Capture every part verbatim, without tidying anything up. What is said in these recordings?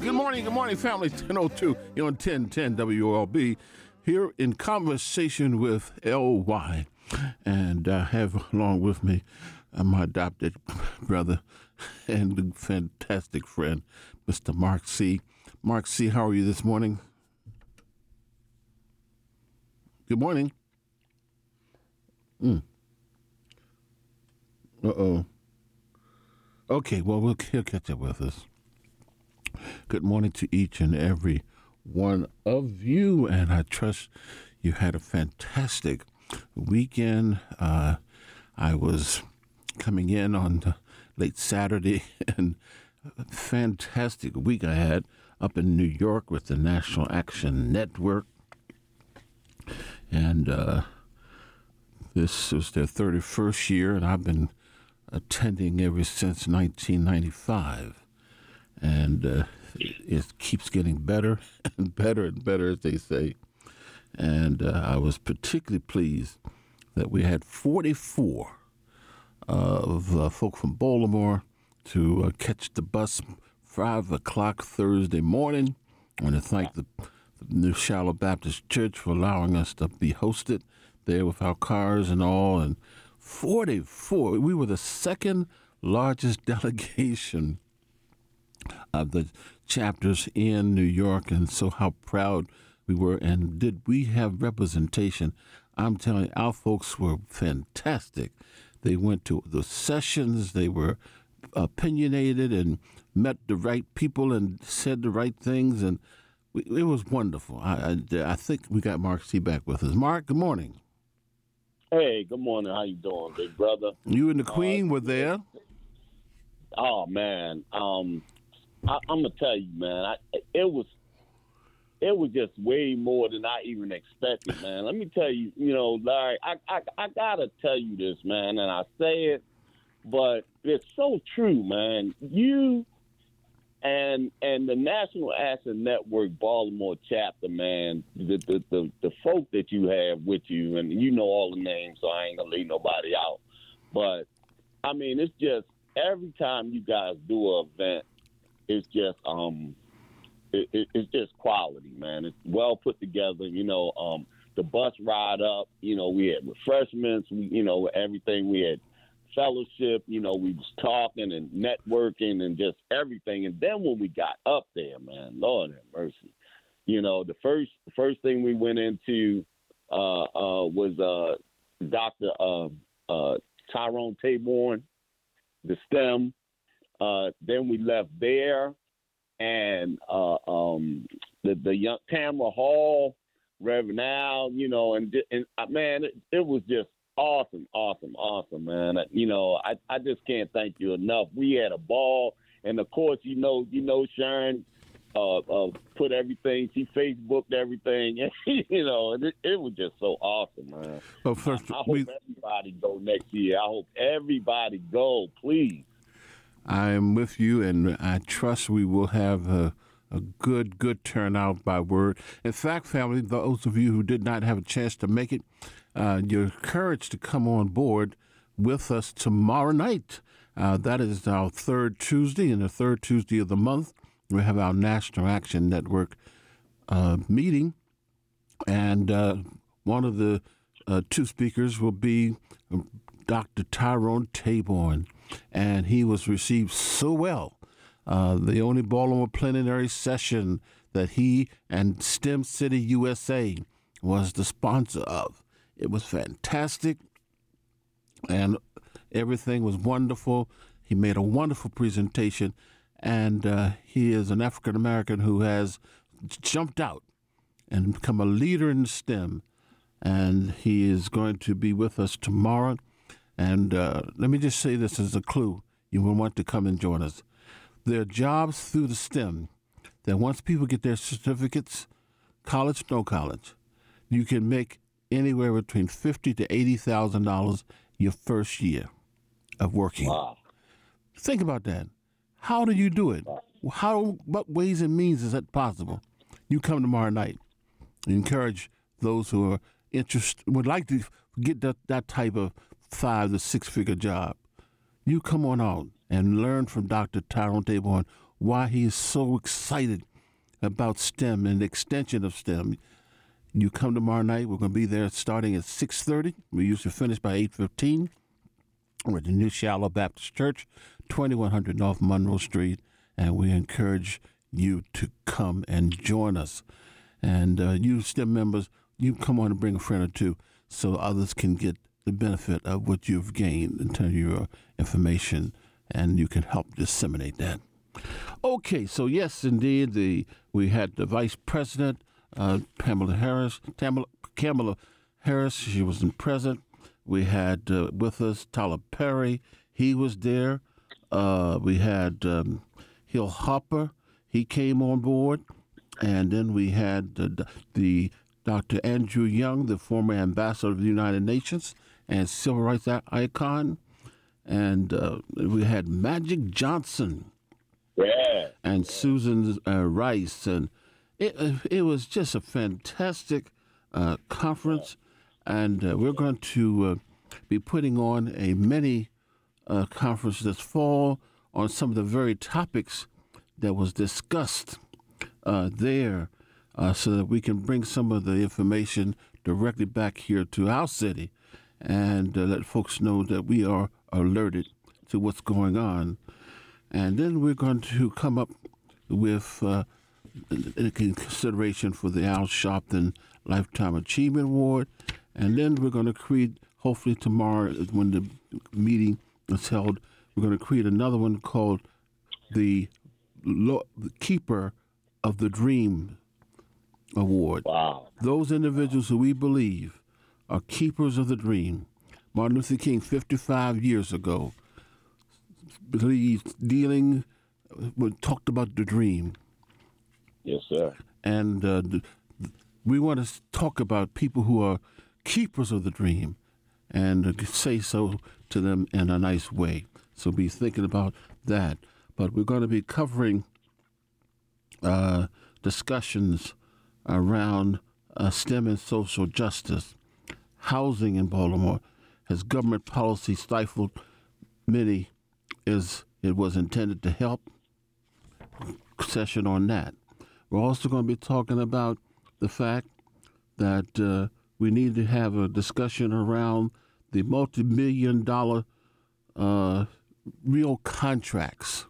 Good morning, good morning, family. ten oh two here on ten ten W L B, here in conversation with L Y. And I have along with me uh, my adopted brother and fantastic friend, Mister Mark C. Mark C., how are you this morning? Good morning. Mm. Uh-oh. Okay, well, we'll he'll catch up with us. Good morning to each and every one of you, and I trust you had a fantastic weekend. Uh, I was coming in on late Saturday, and a fantastic week I had up in New York with the National Action Network, and uh, this was their thirty-first year, and I've been attending ever since nineteen ninety-five, and uh, it keeps getting better and better and better, as they say. And uh, I was particularly pleased that we had forty-four of uh, folk from Baltimore to uh, catch the bus five o'clock Thursday morning. I want to thank the, the New Shallow Baptist Church for allowing us to be hosted there with our cars and all. And forty-four, we were the second largest delegation of the chapters in New York, and so how proud we were. And did we have representation? I'm telling you, our folks were fantastic. They went to the sessions, they were opinionated and met the right people and said the right things, and we, it was wonderful. I, I, I think we got Mark C. back with us. Mark, good morning. Hey, good morning. How you doing, big brother? You and the Queen uh, were there. Oh, man. Um, I, I'm going to tell you, man, I, it was it was just way more than I even expected, man. Let me tell you, you know, Larry, I, I, I got to tell you this, man, and I say it, but it's so true, man. You and and the National Action Network Baltimore chapter, man, the, the, the, the folk that you have with you, and you know all the names, so I ain't going to leave nobody out. But, I mean, it's just every time you guys do an event, it's just um, it, it, it's just quality, man. It's well put together. You know, um, the bus ride up, you know, we had refreshments, we, you know, everything. We had fellowship, you know, we was talking and networking and just everything. And then when we got up there, man, Lord have mercy. You know, the first first thing we went into uh, uh, was uh, Doctor Uh, uh, Tyrone Taborn, the STEM. Uh, then we left there, and uh, um, the the young Tamara Hall, Reverend Al, you know, and, and uh, man, it, it was just awesome, awesome, awesome, man. I, you know, I, I just can't thank you enough. We had a ball, and of course, you know, you know, Sharon uh, uh, put everything. She Facebooked everything, you know, and it, it was just so awesome, man. Well, first, I, I hope we... everybody go next year. I hope everybody go, please. I am with you, and I trust we will have a, a good, good turnout by word. In fact, family, those of you who did not have a chance to make it, uh, you're encouraged to come on board with us tomorrow night. Uh, that is our third Tuesday, and the third Tuesday of the month, we have our National Action Network uh, meeting, and uh, one of the uh, two speakers will be Doctor Tyrone Taborn. And he was received so well. Uh, the only Baltimore plenary session that he and STEM City U S A was the sponsor of. It was fantastic, and everything was wonderful. He made a wonderful presentation, and uh, he is an African-American who has jumped out and become a leader in STEM, and he is going to be with us tomorrow. And uh, let me just say this as a clue. You will want to come and join us. There are jobs through the STEM that once people get their certificates, college, no college, you can make anywhere between fifty thousand dollars to eighty thousand dollars your first year of working. Wow. Think about that. How do you do it? How? What ways and means is that possible? You come tomorrow night. Encourage those who are interested, would like to get that, that type of five to six figure job. You come on out and learn from Doctor Tyrone Taborn why he is so excited about STEM and the extension of STEM. You come tomorrow night. We're going to be there starting at six thirty. We usually finish by eight fifteen. We're at the New Shallow Baptist Church, twenty-one hundred North Monroe Street, and we encourage you to come and join us. And uh, you STEM members, you come on and bring a friend or two so others can get the benefit of what you've gained in terms of your information, and you can help disseminate that. Okay, so yes, indeed, the we had the Vice President, uh, Pamela Harris. Tamala, Pamela Harris, she was present. We had uh, with us Tyler Perry. He was there. Uh, we had um, Hill Hopper. He came on board. And then we had uh, the Doctor Andrew Young, the former ambassador of the United Nations and civil rights icon. And uh, we had Magic Johnson. Yeah. And Susan uh, Rice. And it, it was just a fantastic uh, conference. And uh, we're going to uh, be putting on a mini uh, conference this fall on some of the very topics that was discussed uh, there uh, so that we can bring some of the information directly back here to our city and uh, let folks know that we are alerted to what's going on. And then we're going to come up with uh, a consideration for the Al Sharpton Lifetime Achievement Award. And then we're going to create, hopefully tomorrow when the meeting is held, we're going to create another one called the Lo- Keeper of the Dream Award. Wow. Those individuals who we believe are keepers of the dream. Martin Luther King, fifty-five years ago, believed dealing, talked about the dream. Yes, sir. And uh, we want to talk about people who are keepers of the dream and say so to them in a nice way. So be thinking about that. But we're going to be covering uh, discussions around uh, STEM and social justice, housing in Baltimore. Has government policy stifled many as it was intended to help? Session on that. We're also going to be talking about the fact that uh, we need to have a discussion around the multi-million dollar uh, real contracts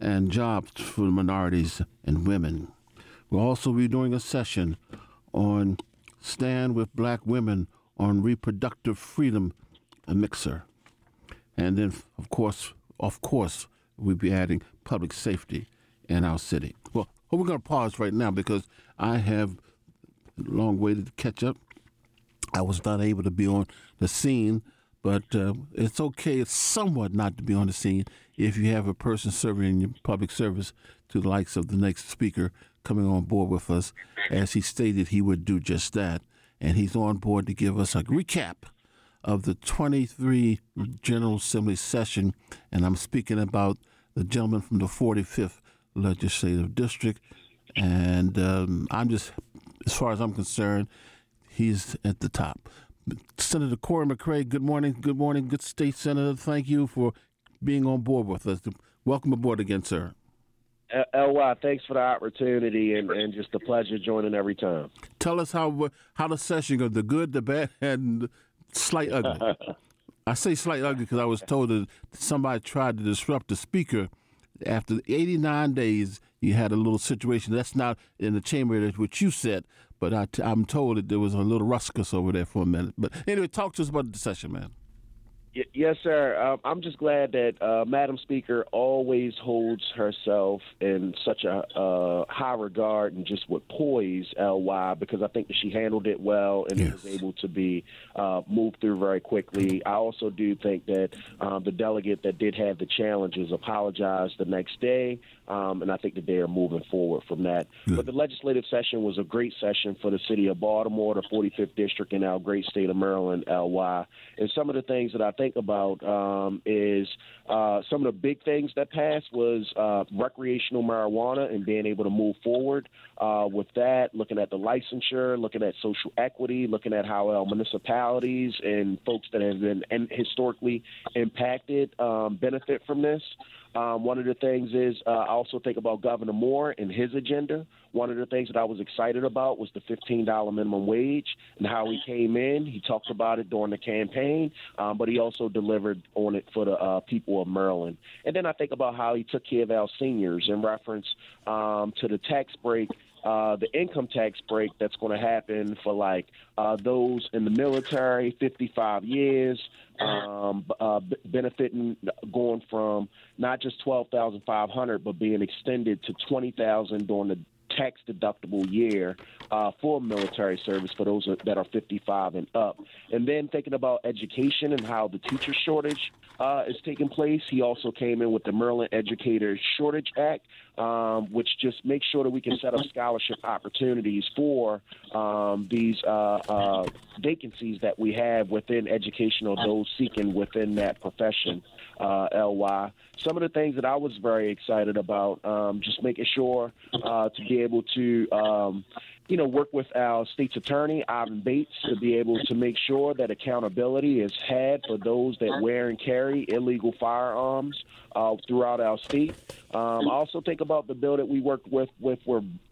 and jobs for minorities and women. We'll also be doing a session on Stand with Black Women on Reproductive Freedom Mixer. And then, of course, of course, we'll be adding public safety in our city. Well, we're going to pause right now because I have long waited to catch up. I was not able to be on the scene, but uh, it's okay. It's somewhat not to be on the scene if you have a person serving in public service to the likes of the next speaker coming on board with us, as he stated he would do just that. And he's on board to give us a recap of the twenty-three General Assembly session. And I'm speaking about the gentleman from the forty-fifth Legislative District. And um, I'm just, as far as I'm concerned, he's at the top. Senator Cory McCray, good morning. Good morning, good state senator. Thank you for being on board with us. Welcome aboard again, sir. L Y, thanks for the opportunity and, and just a pleasure joining every time. Tell us how how the session goes, the good, the bad, and slight ugly. I say slight ugly because I was told that somebody tried to disrupt the speaker. After eighty-nine days, you had a little situation. That's not in the chamber, that's what you said, but I, I'm told that there was a little ruckus over there for a minute. But anyway, talk to us about the session, man. Yes, sir. Um, I'm just glad that uh, Madam Speaker always holds herself in such a uh, high regard and just with poise, L Y, because I think that she handled it well and yes. was able to be uh, moved through very quickly. I also do think that um, the delegate that did have the challenges apologized the next day, um, and I think that they are moving forward from that. Good. But the legislative session was a great session for the city of Baltimore, the forty-fifth District, and our great state of Maryland, L Y. And some of the things that I think think about um, is uh, some of the big things that passed was uh, recreational marijuana and being able to move forward uh, with that, looking at the licensure, looking at social equity, looking at how uh, municipalities and folks that have been historically impacted um, benefit from this. Um, one of the things is uh, I also think about Governor Moore and his agenda. One of the things that I was excited about was the fifteen dollars minimum wage and how he came in. He talked about it during the campaign, um, but he also delivered on it for the uh, people of Maryland. And then I think about how he took care of our seniors in reference um, to the tax break, uh, the income tax break that's going to happen for, like, uh, those in the military, fifty-five years, um, uh, b- benefiting going from not just twelve thousand five hundred dollars but being extended to twenty thousand dollars during the tax-deductible year uh, for military service for those that are fifty-five and up. And then thinking about education and how the teacher shortage uh, is taking place. He also came in with the Maryland Educator Shortage Act, um, which just makes sure that we can set up scholarship opportunities for um, these uh, uh, vacancies that we have within educational, those seeking within that profession, uh, L Y. Some of the things that I was very excited about, um, just making sure uh, to be able to, um, you know, work with our state's attorney, Ivan Bates, to be able to make sure that accountability is had for those that wear and carry illegal firearms uh, throughout our state. Um, I also think about the bill that we worked with with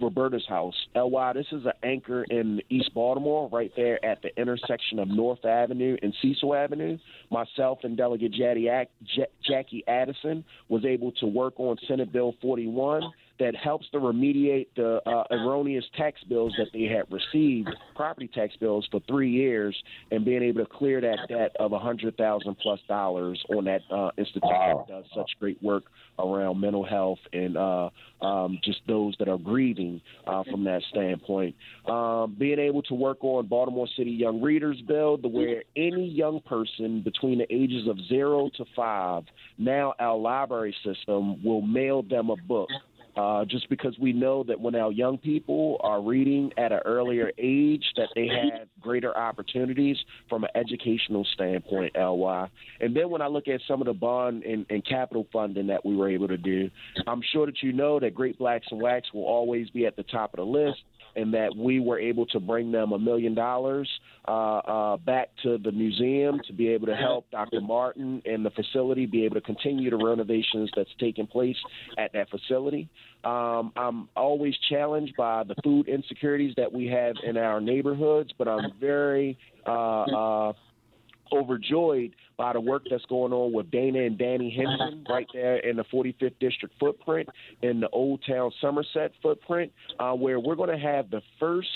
Roberta's House. L Y, this is an anchor in East Baltimore, right there at the intersection of North Avenue and Cecil Avenue. Myself and Delegate Jackie Addison was able to work on Senate Bill forty-one that helps to remediate the uh, erroneous tax bills that they had received, property tax bills, for three years, and being able to clear that debt of one hundred thousand plus dollars on that uh, institution that does such great work around mental health and uh, um, just those that are grieving uh, from that standpoint. Um, being able to work on Baltimore City Young Readers Bill, to where any young person between the ages of zero to five, now our library system will mail them a book. Uh, just because we know that when our young people are reading at an earlier age, that they have greater opportunities from an educational standpoint, L Y. And then when I look at some of the bond and, and capital funding that we were able to do, I'm sure that you know that Great Blacks and Wax will always be at the top of the list, and that we were able to bring them a million dollars uh, uh, back to the museum to be able to help Doctor Martin and the facility be able to continue the renovations that's taking place at that facility. Um, I'm always challenged by the food insecurities that we have in our neighborhoods, but I'm very uh, uh, overjoyed by the work that's going on with Dana and Danny Henson right there in the forty-fifth District footprint, in the Old Town Somerset footprint, uh, where we're going to have the first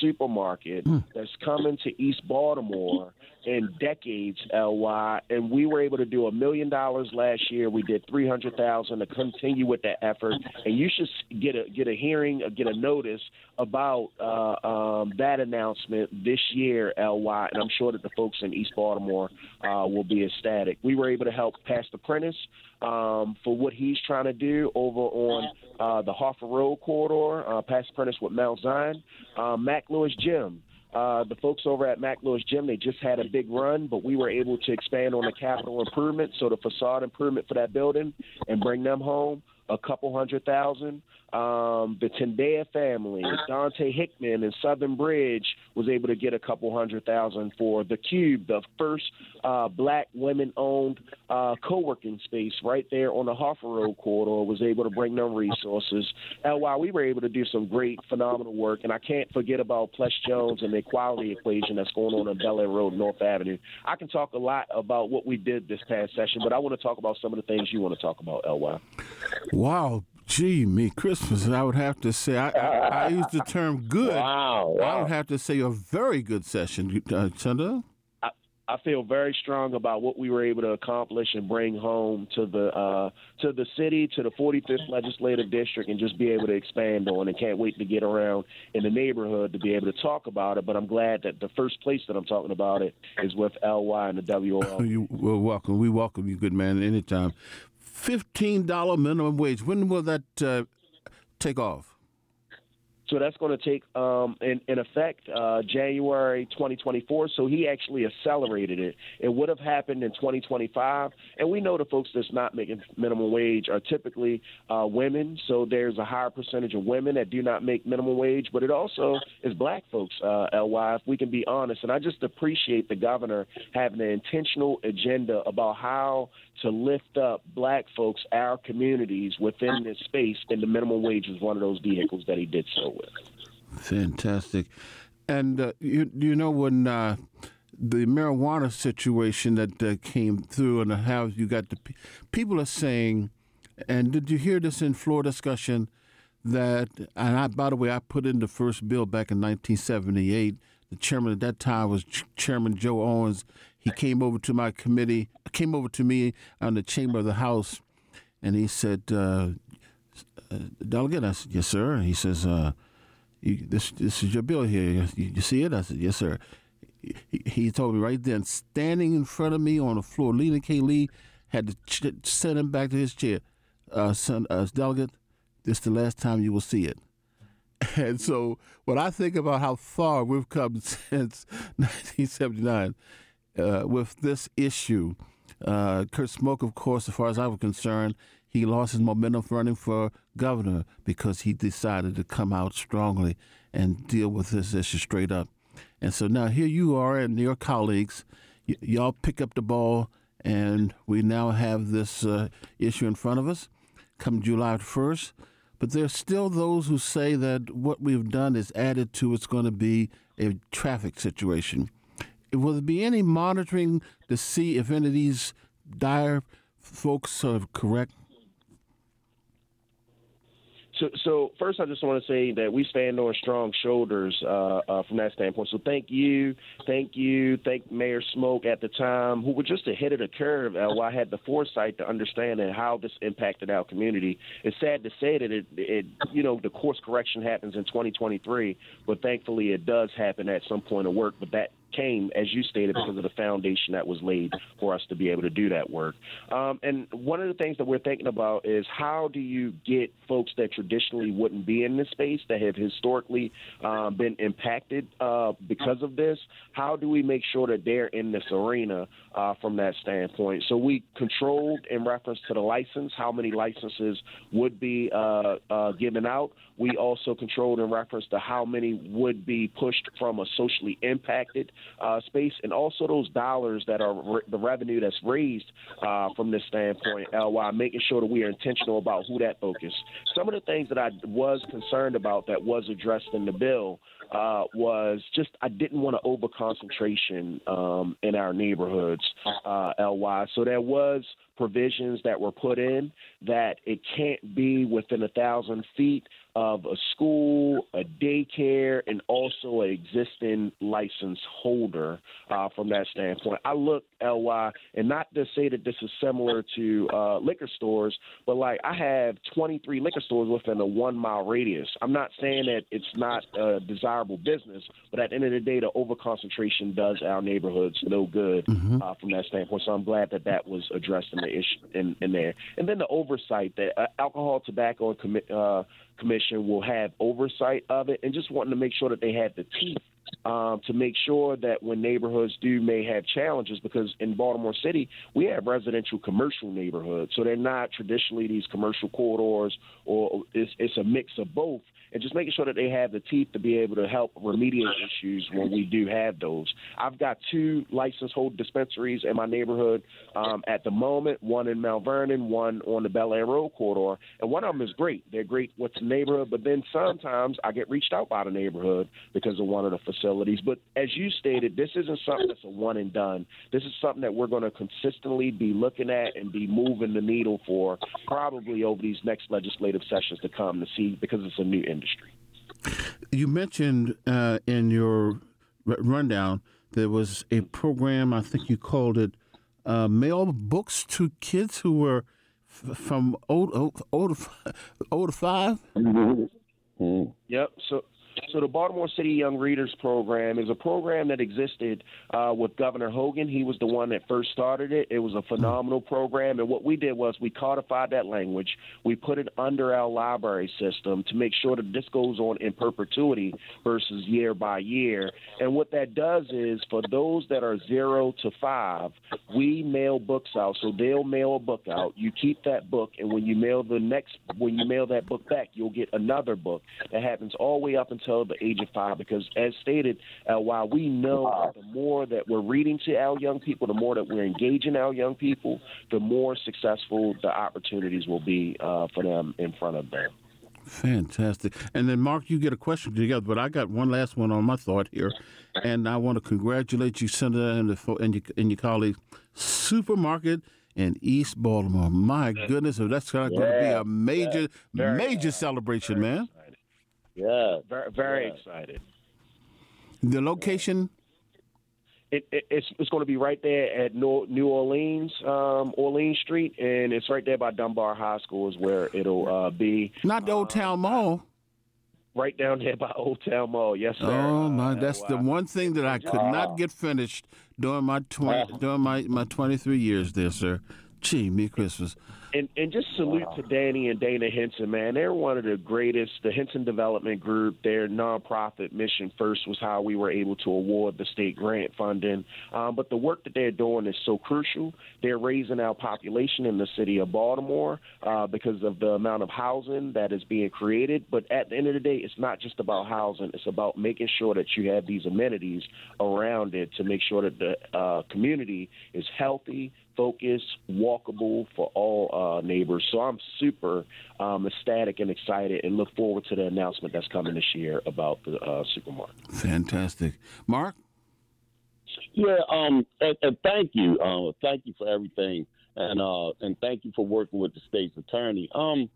supermarket that's coming to East Baltimore in decades, L Y, and we were able to do a million dollars last year. We did three hundred thousand to continue with that effort, and you should get a get a hearing, get a notice about uh, um, that announcement this year, L Y, and I'm sure that the folks in East Baltimore uh, will be ecstatic. We were able to help Pastor Apprentice Um, for what he's trying to do over on uh, the Hopper Road corridor, uh, past Apprentice with Mount Zion, uh, Mac Lewis Gym. Uh, the folks over at Mac Lewis Gym, they just had a big run, but we were able to expand on the capital improvement, so the facade improvement for that building, and bring them home a couple hundred thousand. Um, the Tendea family, Dante Hickman in Southern Bridge, was able to get a couple hundred thousand for The Cube, the first uh, black women-owned uh, co-working space right there on the Hopper Road corridor, was able to bring them resources. And while we were able to do some great, phenomenal work, and I can't forget about Plush Jones and the equality equation that's going on in Bel Air Road, North Avenue. I can talk a lot about what we did this past session, but I want to talk about some of the things you want to talk about, L Y. Wow. Gee, me, Christmas, I would have to say, I, I, I use the term good. Wow, wow. I would have to say a very good session, uh, Chanda. I, I feel very strong about what we were able to accomplish and bring home to the uh, to the city, to the forty-fifth Legislative District, and just be able to expand on it. Can't wait to get around in the neighborhood to be able to talk about it, but I'm glad that the first place that I'm talking about it is with L Y and the W O L. You, we're welcome. We welcome you, good man, anytime. fifteen dollars minimum wage. When will that uh, take off? So that's going to take, um, in, in effect, uh, January twenty twenty-four. So he actually accelerated it. It would have happened in twenty twenty-five. And we know the folks that's not making minimum wage are typically uh, women. So there's a higher percentage of women that do not make minimum wage. But it also is black folks, uh, L Y, if we can be honest. And I just appreciate the governor having an intentional agenda about how to lift up black folks, our communities, within this space. And the minimum wage is one of those vehicles that he did so with. Fantastic. And uh, you, you know, when uh, the marijuana situation that uh, came through and how you got the pe- people are saying, and did you hear this in floor discussion, that, and I, by the way, I put in the first bill back in nineteen seventy-eight. The chairman at that time was Ch- Chairman Joe Owens. He came over to my committee, came over to me on the chamber of the House, and he said, uh, uh, Delegate, I said, yes, sir. He says, uh, you, this this is your bill here. You, you see it? I said, yes, sir. He, he told me right then, standing in front of me on the floor, Lena K. Lee had to ch- send him back to his chair. Uh, son, uh, Delegate, this is the last time you will see it. And so when I think about how far we've come since nineteen seventy-nine uh, with this issue, uh, Kurt Schmoke, of course, as far as I was concerned, he lost his momentum for running for governor because he decided to come out strongly and deal with this issue straight up. And so now here you are and your colleagues, y- y'all pick up the ball, and we now have this uh, issue in front of us come July first. But there's still those who say that what we've done is added to it's going to be a traffic situation. Will there be any monitoring to see if any of these dire folks are correct? So, so first, I just want to say that we stand on strong shoulders uh, uh, from that standpoint. So thank you, thank you, thank Mayor Schmoke at the time, who was just ahead of the curve. Uh, I had the foresight to understand how this impacted our community. It's sad to say that it, it, you know, the course correction happens in twenty twenty-three, but thankfully it does happen at some point of work. But that came, as you stated, because of the foundation that was laid for us to be able to do that work. Um, and one of the things that we're thinking about is how do you get folks that traditionally wouldn't be in this space, that have historically uh, been impacted uh, because of this, how do we make sure that they're in this arena uh, from that standpoint? So we controlled, in reference to the license, how many licenses would be uh, uh, given out. We also controlled in reference to how many would be pushed from a socially impacted uh, space, and also those dollars that are re- the revenue that's raised uh, from this standpoint, L Y, making sure that we are intentional about who that focus. Some of the things that I was concerned about that was addressed in the bill uh, was just I didn't want to over-concentration um, in our neighborhoods, uh, L Y. So there was provisions that were put in that it can't be within a thousand feet of a school, a daycare, and also an existing license holder uh, from that standpoint. I look, L Y, and not to say that this is similar to uh, liquor stores, but like I have twenty-three liquor stores within a one-mile radius. I'm not saying that it's not a desirable business, but at the end of the day, the overconcentration does our neighborhoods no good mm-hmm. uh, from that standpoint. So I'm glad that that was addressed in the issue in, in there. And then the oversight that uh, alcohol, tobacco, and commit. Uh, Commission will have oversight of it, and just wanting to make sure that they had the teeth um, to make sure that when neighborhoods do may have challenges, because in Baltimore City, we have residential commercial neighborhoods, so they're not traditionally these commercial corridors, or it's, it's a mix of both, and just making sure that they have the teeth to be able to help remediate issues when we do have those. I've got two license-hold dispensaries in my neighborhood um, at the moment, one in Mount Vernon, one on the Bel Air Road corridor, and one of them is great. They're great with the neighborhood, but then sometimes I get reached out by the neighborhood because of one of the facilities. But as you stated, this isn't something that's a one and done. This is something that we're going to consistently be looking at and be moving the needle for probably over these next legislative sessions to come to see, because it's a new industry. You mentioned uh, in your rundown there was a program, I think you called it, uh, mail books to kids who were From old, old, old, old five. Mm-hmm. Yep. So, so the Baltimore City Young Readers Program is a program that existed uh, with Governor Hogan. He was the one that first started it. It was a phenomenal program, and what we did was we codified that language. We put it under our library system to make sure that this goes on in perpetuity versus year by year. And what that does is for those that are zero to five, we mail books out. So they'll mail a book out. You keep that book, and when you mail the next, when you mail that book back, you'll get another book. That happens all the way up until the age of five. Because as stated, uh, while we know that the more that we're reading to our young people, the more that we're engaging our young people, the more successful the opportunities will be uh, for them in front of them. Fantastic. And then, Mark, you get a question together, but I got one last one on my thought here. And I want to congratulate you, Senator, and, the, and, your, and your colleague, Supermarket in East Baltimore. My goodness, that's going to yeah, be a major, yeah, major nice. celebration, very man. Excited. Yeah. Very, very yeah. excited. The location? It, it, it's it's going to be right there at New, New Orleans, um, Orleans Street, and it's right there by Dunbar High School is where it'll uh, be. Not the Old Town Mall. Right down there by Old Town Mall, yes, sir. Oh my, that's the one thing that I could not get finished during my twenty during my, my twenty three years there, sir. Gee, me Christmas. And, and just salute wow. to Danny and Dana Henson, man. They're one of the greatest. The Henson Development Group, their nonprofit mission first was how we were able to award the state grant funding. Um, but the work that they're doing is so crucial. They're raising our population in the city of Baltimore uh, because of the amount of housing that is being created. But at the end of the day, it's not just about housing. It's about making sure that you have these amenities around it to make sure that the uh, community is healthy, focused, walkable for all uh, neighbors. So I'm super um, ecstatic and excited and look forward to the announcement that's coming this year about the uh, supermarket. Fantastic. Mark? Yeah, um, and, and thank you. Uh, thank you for everything. And uh, and thank you for working with the state's attorney. Um,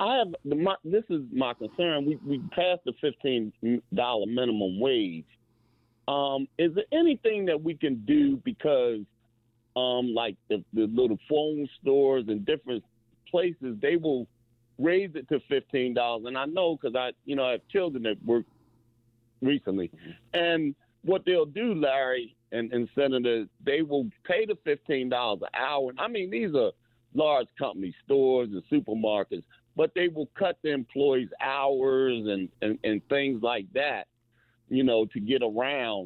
I have the, my, this is my concern. We, we passed the fifteen dollars minimum wage. Um, is there anything that we can do because Um, like the, the little phone stores and different places, they will raise it to fifteen dollars. And I know because I, you know, I have children that work recently. And what they'll do, Larry and, and Senator, they will pay the fifteen dollars an hour. I mean, these are large company stores and supermarkets, but they will cut the employees' hours and, and, and things like that, you know, to get around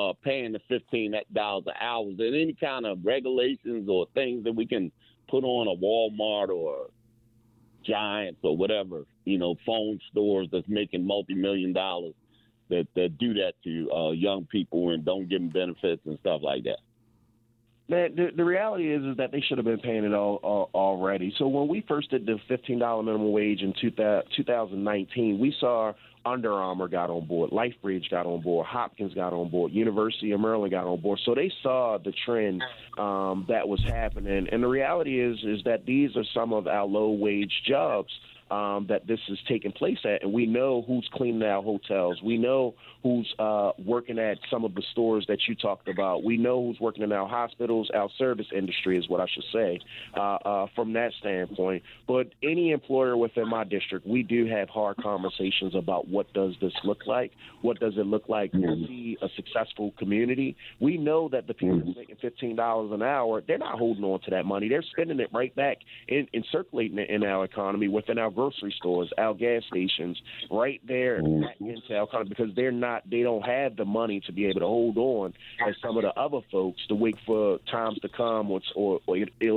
Uh, paying the fifteen dollars an hour. Is there any kind of regulations or things that we can put on a Walmart or Giants or whatever, you know, phone stores that's making multi-million dollars that, that do that to uh, young people and don't give them benefits and stuff like that? Man, the, the reality is is that they should have been paying it all, all already. So when we first did the fifteen dollars minimum wage in two thousand nineteen, we saw Under Armour got on board, LifeBridge got on board, Hopkins got on board, University of Maryland got on board. So they saw the trend um, that was happening. And the reality is is that these are some of our low-wage jobs Um, that this is taking place at, and we know who's cleaning our hotels. We know who's uh, working at some of the stores that you talked about. We know who's working in our hospitals, our service industry is what I should say uh, uh, from that standpoint. But any employer within my district, we do have hard conversations about what does this look like? What does it look like to be a successful community? We know that the people making fifteen dollars an hour, they're not holding on to that money. They're spending it right back and circulating it in our economy within our grocery stores, our gas stations, right there back into our economy because they're not, they don't have the money to be able to hold on as some of the other folks to wait for times to come or or, or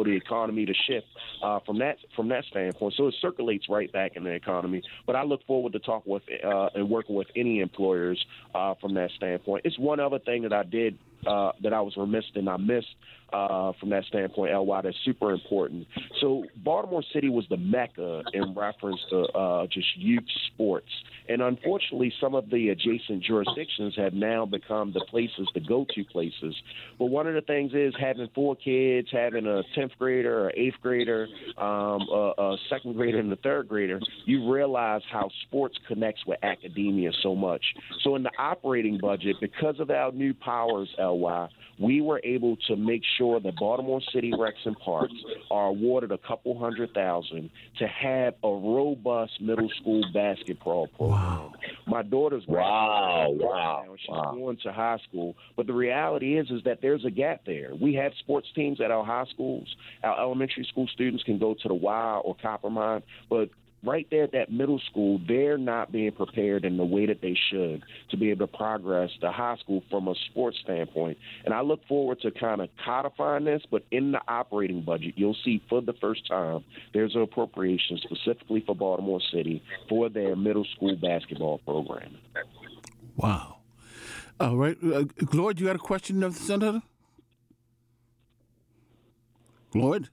the economy to shift uh, from that from that standpoint. So it circulates right back in the economy. But I look forward to talking with uh, and working with any employers uh, from that standpoint. It's one other thing that I did uh, that I was remiss and I missed Uh, from that standpoint, L Y, that's super important. So Baltimore City was the mecca in reference to uh, just youth sports. And unfortunately, some of the adjacent jurisdictions have now become the places, the go-to places. But one of the things is having four kids, having a tenth grader, an eighth grader, um, a, a second grader, and a third grader, you realize how sports connects with academia so much. So in the operating budget, because of our new powers, L Y, why we were able to make sure that Baltimore City Recs and Parks are awarded a couple hundred thousand to have a robust middle school basketball program. Wow. My daughter's wow, wow, now. She's wow. going to high school, but the reality is is that there's a gap there. We have sports teams at our high schools. Our elementary school students can go to the Y or Coppermine, but right there at that middle school, they're not being prepared in the way that they should to be able to progress the high school from a sports standpoint. And I look forward to kind of codifying this, but in the operating budget, you'll see for the first time there's an appropriation specifically for Baltimore City for their middle school basketball program. Wow. All right. Uh, Lloyd, you got a question of the Senator? Lloyd?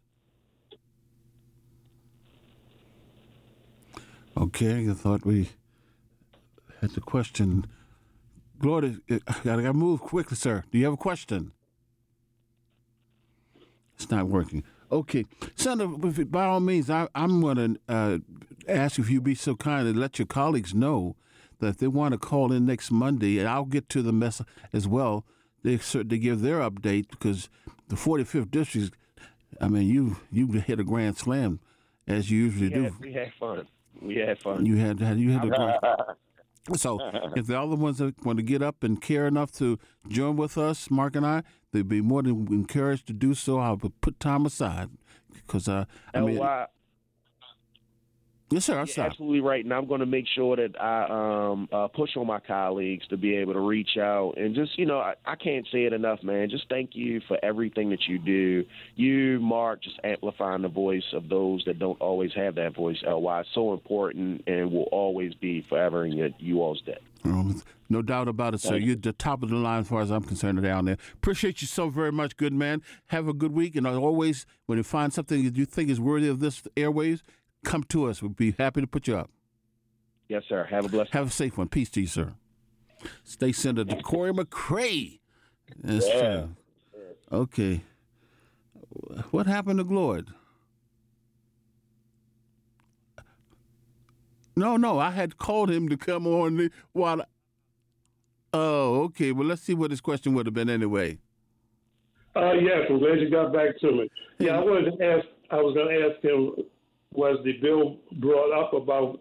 Okay, I thought we had the question. Gloria, I gotta move quickly, sir. Do you have a question? It's not working. Okay, Senator, by all means, I, I'm going to uh, ask if you'd be so kind to let your colleagues know that if they want to call in next Monday, and I'll get to the mess as well, they certainly give their update because the forty-fifth district, I mean, you you hit a grand slam as you usually yeah, do. We had fun. We had fun. You had, you had a So if the other ones that want to get up and care enough to join with us, Mark and I, they'd be more than encouraged to do so. I would put time aside because uh, I mean, L Y yes, sir. I'm sorry. You're absolutely right, and I'm going to make sure that I um, uh, push on my colleagues to be able to reach out and just, you know, I, I can't say it enough, man. Just thank you for everything that you do. You, Mark, just amplifying the voice of those that don't always have that voice. L Y is so important and will always be forever in your, you all's debt. Um, no doubt about it, sir. You're the top of the line as far as I'm concerned down there. Appreciate you so very much, good man. Have a good week, and as always, when you find something that you think is worthy of this airwaves, come to us. We'd be happy to put you up. Yes, sir. Have a blessed Have a safe one. Peace to you, sir. State Senator Cory McCray. That's yeah. true. Okay. What happened to Gloyd? No, no. I had called him to come on the, while. I, oh, okay. Well, let's see what his question would have been anyway. Uh, yes, I'm glad you got back to me. Yeah, yeah. I wanted to ask, I was going to ask him, was the bill brought up about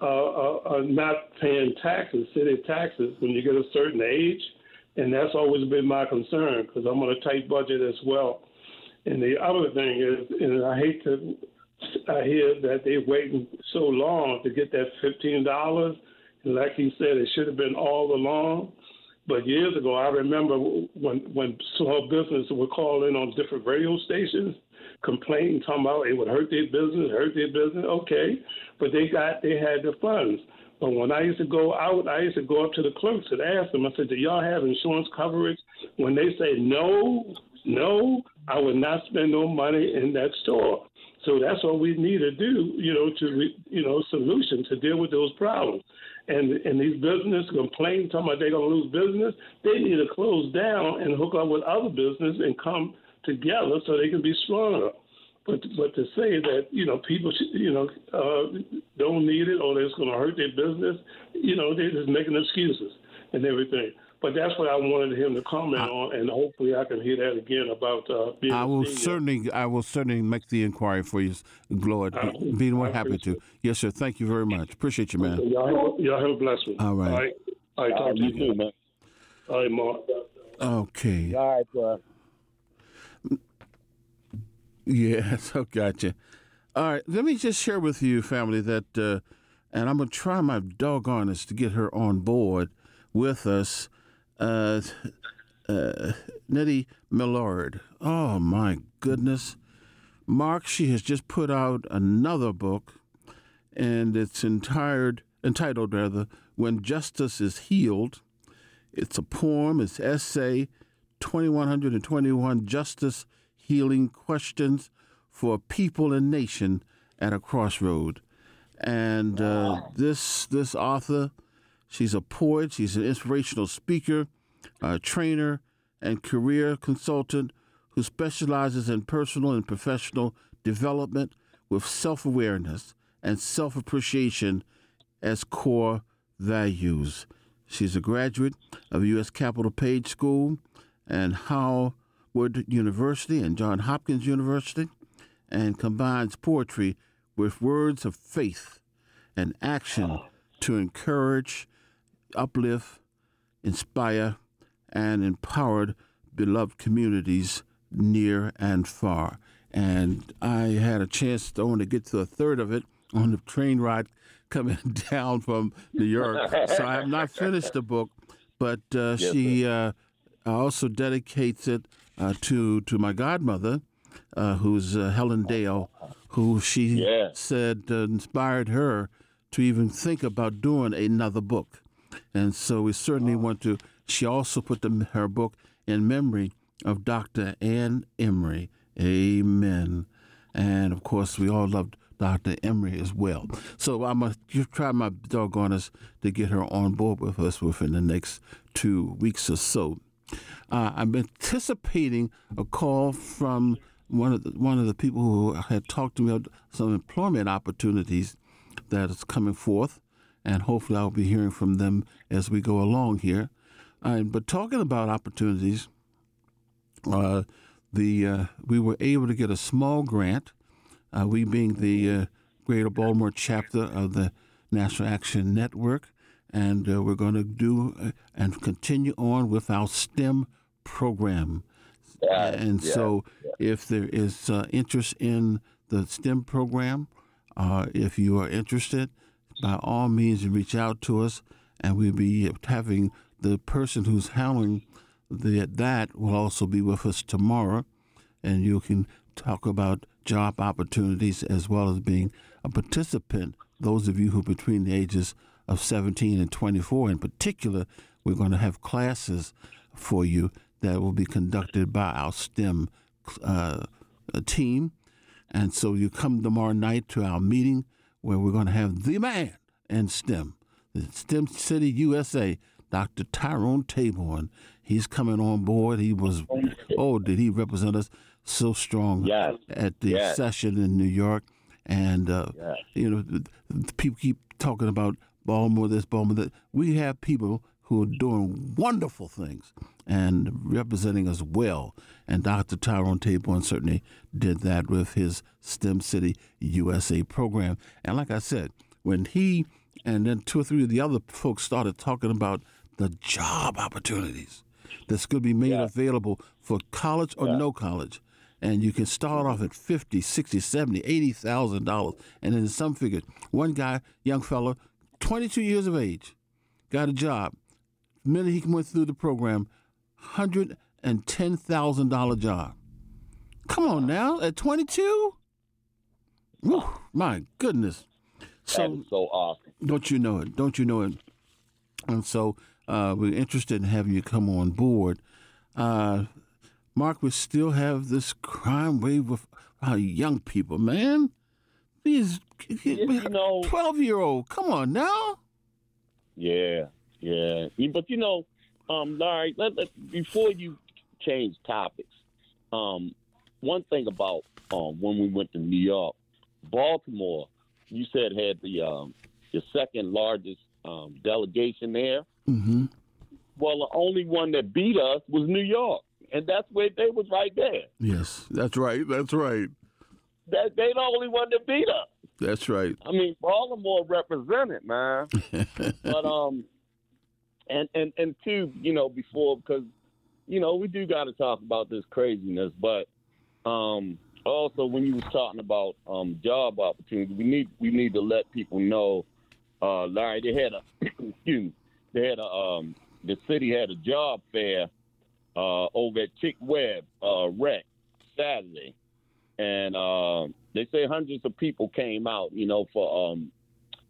uh, uh, uh, not paying taxes, city taxes, when you get a certain age? And that's always been my concern because I'm on a tight budget as well. And the other thing is, and I hate to I hear that they're waiting so long to get that fifteen dollars. And like he said, it should have been all along. But years ago, I remember when when small businesses would call in on different radio stations, complaining, talking about it would hurt their business, hurt their business. Okay, but they got they had the funds. But when I used to go out, I used to go up to the clerks and ask them. I said, "Do y'all have insurance coverage?" When they say no, no, I would not spend no money in that store. So that's what we need to do, you know, to you know, solution to deal with those problems. And and these businesses complain, talking about they're going to lose business. They need to close down and hook up with other business and come together so they can be stronger. But but to say that, you know, people, you know, uh, don't need it or it's going to hurt their business, you know, they're just making excuses and everything. But that's what I wanted him to comment I, on, and hopefully I can hear that again about uh, being. I will certainly, I will certainly make the inquiry for you, Lord. Uh, Be more happy to. It. Yes, sir. Thank you very much. Appreciate you, man. Okay, y'all, y'all have a blessed one. All right. All right. All right. All right. Talk to you soon, man. All right, Mark. Okay. All right, bro. Yeah, so gotcha. All right. Let me just share with you, family, that, uh, and I'm gonna try my doggonest to get her on board with us. Uh, uh, Nettie Millard. Oh, my goodness. Mark, she has just put out another book, and it's entired, entitled, rather, When Justice is Healed. It's a poem. It's essay, two thousand one hundred twenty-one Justice Healing Questions for a People and Nation at a Crossroad. And uh, wow. this this author... She's a poet, she's an inspirational speaker, a trainer, and career consultant who specializes in personal and professional development with self-awareness and self-appreciation as core values. She's a graduate of U S Capitol Page School and Howard University and Johns Hopkins University, and combines poetry with words of faith and action to encourage, uplift, inspire, and empower beloved communities near and far. And I had a chance to only get to a third of it on the train ride coming down from New York. So I have not finished the book, but uh, yes, she uh, also dedicates it uh, to, to my godmother, uh, who's uh, Helen Dale, who she yeah. said uh, inspired her to even think about doing another book. And so we certainly oh. want to, she also put the, her book in memory of Doctor Ann Emery. Amen. And of course, we all loved Doctor Emery as well. So I'm going to try my doggonest to get her on board with us within the next two weeks or so. Uh, I'm anticipating a call from one of the, one of the people who had talked to me about some employment opportunities that is coming forth, and hopefully I'll be hearing from them as we go along here. Uh, but talking about opportunities, uh, the uh, we were able to get a small grant, uh, we being the uh, Greater Baltimore Chapter of the National Action Network, and uh, we're going to do uh, and continue on with our STEM program. Yeah, and yeah, so yeah. if there is uh, interest in the STEM program, uh, if you are interested, by all means, reach out to us, and we'll be having the person who's handling the, that will also be with us tomorrow, and you can talk about job opportunities as well as being a participant, those of you who are between the ages of seventeen and twenty-four. In particular, we're going to have classes for you that will be conducted by our STEM uh, team. And so you come tomorrow night to our meeting where we're going to have the man in STEM, the STEM City U S A, Doctor Tyrone Taborn. He's coming on board. He was, oh, did he represent us so strong yes. at the yes. session in New York. And, uh, yes. you know, people keep talking about Baltimore, this, Baltimore, that. We have people who are doing wonderful things and representing us well. And Doctor Tyrone Taborn certainly did that with his STEM City U S A program. And like I said, when he and then two or three of the other folks started talking about the job opportunities that's going to be made yeah. available for college or yeah. no college, and you can start off at fifty, sixty, seventy, eighty thousand dollars, and then some figures. One guy, young fellow, twenty-two years of age, got a job. The minute he went through the program, one hundred ten thousand dollars job. Come on now, at twenty-two? Whew, my goodness. So, that is so awesome. Don't you know it? Don't you know it? And so uh, we're interested in having you come on board. Uh, Mark, we still have this crime wave with our young people, man. These you know, twelve-year-old, come on now. Yeah, yeah. But, you know, um, Larry, let, let, before you change topics, um, one thing about um, when we went to New York, Baltimore, you said had the um, the second largest um, delegation there. Mm-hmm. Well, the only one that beat us was New York, and that's where they was right there. Yes, that's right. That's right. That they the only one that beat us. That's right. I mean, Baltimore represented, man. But um, and and and two, you know, before because you know we do got to talk about this craziness, but um. Also, when you was talking about um, job opportunities, we need we need to let people know, uh, Larry. They had a excuse me, they had a um, the city had a job fair uh, over at Chick Webb uh, Rec Saturday, and uh, they say hundreds of people came out, you know, for um,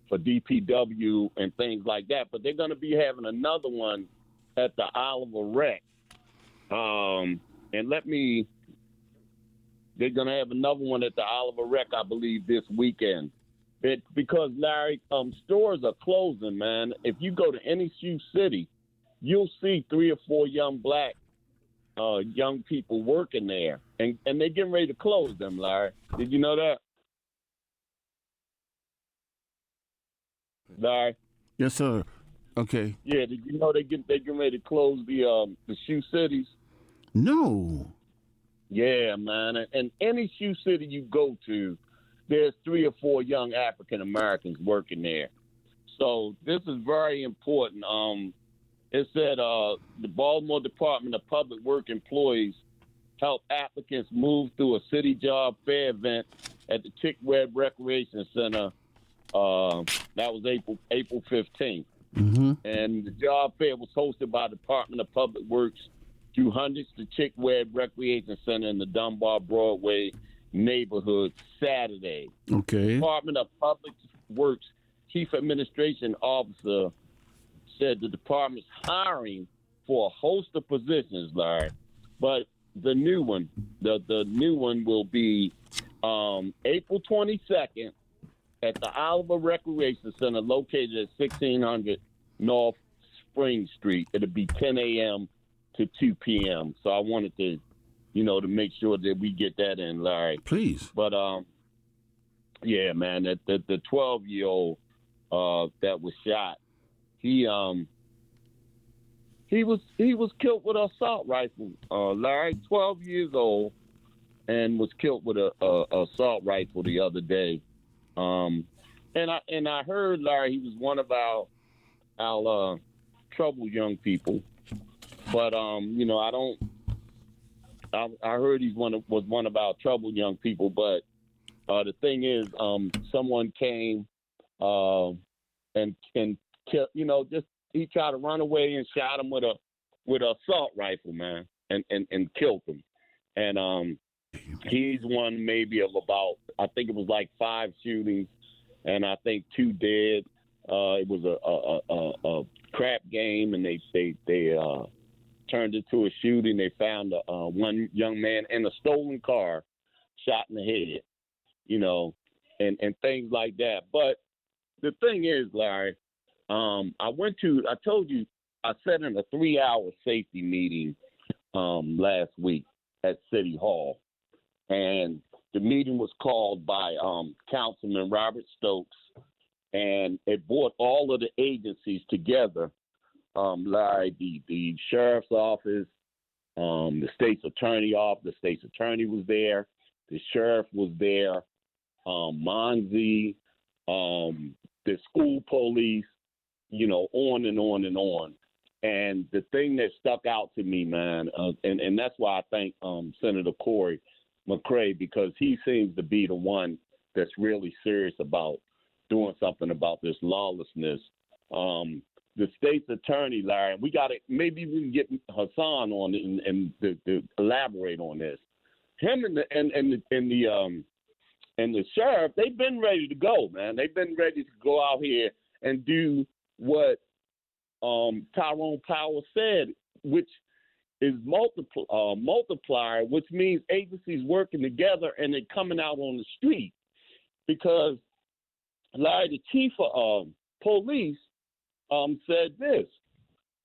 for D P W and things like that. But they're gonna be having another one at the Oliver Rec, um, and let me. They're going to have another one at the Oliver Rec, I believe, this weekend. It, because, Larry, um, stores are closing, man. If you go to any shoe city, you'll see three or four young black uh, young people working there. And, and they're getting ready to close them, Larry. Did you know that? Larry? Yes, sir. Okay. Yeah, did you know they get, they're getting ready to close the, um, the shoe cities? No. Yeah, man. And, and any shoe city you go to, there's three or four young African-Americans working there. So this is very important. Um, it said uh, the Baltimore Department of Public Work Employees help applicants move through a city job fair event at the Chick Webb Recreation Center. Uh, that was April April fifteenth. Mm-hmm. And the job fair was hosted by the Department of Public Works through hundreds to Chick Webb Recreation Center in the Dunbar Broadway neighborhood Saturday. Okay. Department of Public Works Chief Administration Officer said the department's hiring for a host of positions, Larry, but the new one, the, the new one will be um, April twenty-second at the Oliver Recreation Center located at sixteen hundred North Spring Street. It'll be ten a.m. to two p.m. So I wanted to, you know, to make sure that we get that in, Larry. Please. But, um, yeah, man, that the, the twelve-year-old uh, that was shot, he um, he was he was killed with an assault rifle, uh, Larry, twelve years old, and was killed with a, a, a assault rifle the other day. Um, and I and I heard, Larry, he was one of our our uh, troubled young people. But um, you know, I don't. I, I heard he's one of, was one of our troubled young people. But uh, the thing is, um, someone came uh, and and killed, you know, just he tried to run away and shot him with a with an assault rifle, man, and, and, and killed him. And um, he's one maybe of about, I think it was like five shootings, and I think two dead. Uh, it was a a, a a crap game, and they they they. Uh, turned into a shooting. They found a, uh, one young man in a stolen car, shot in the head, you know, and, and things like that. But the thing is, Larry, um, I went to, I told you, I sat in a three-hour safety meeting um, last week at City Hall, and the meeting was called by um, Councilman Robert Stokes, and it brought all of the agencies together. Um, Larry, the, the sheriff's office, um, the state's attorney office, the state's attorney was there, the sheriff was there, um, Monzi, um, the school police, you know, on and on and on. And the thing that stuck out to me, man, uh, and, and that's why I thank um, Senator Cory McCray, because he seems to be the one that's really serious about doing something about this lawlessness. Um, The state's attorney, Larry, we got to, maybe we can get Hassan on it and, and to, to elaborate on this. Him and the and, and the and the um and the sheriff, they've been ready to go, man. They've been ready to go out here and do what um, Tyrone Power said, which is multipl- uh, multiplier, which means agencies working together and they're coming out on the street. Because Larry, the chief of um, police. Um, said this,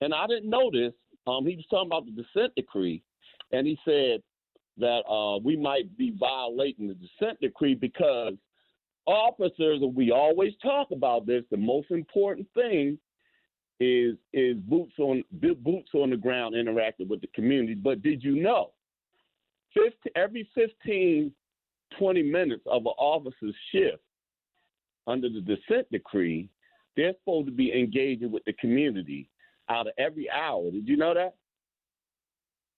and I didn't know this. Um, he was talking about the dissent decree, and he said that uh, we might be violating the dissent decree because officers, we always talk about this, the most important thing is is boots on boots on the ground interacting with the community. But did you know, fifty, every fifteen, twenty minutes of an officer's shift under the dissent decree, they're supposed to be engaging with the community out of every hour. Did you know that?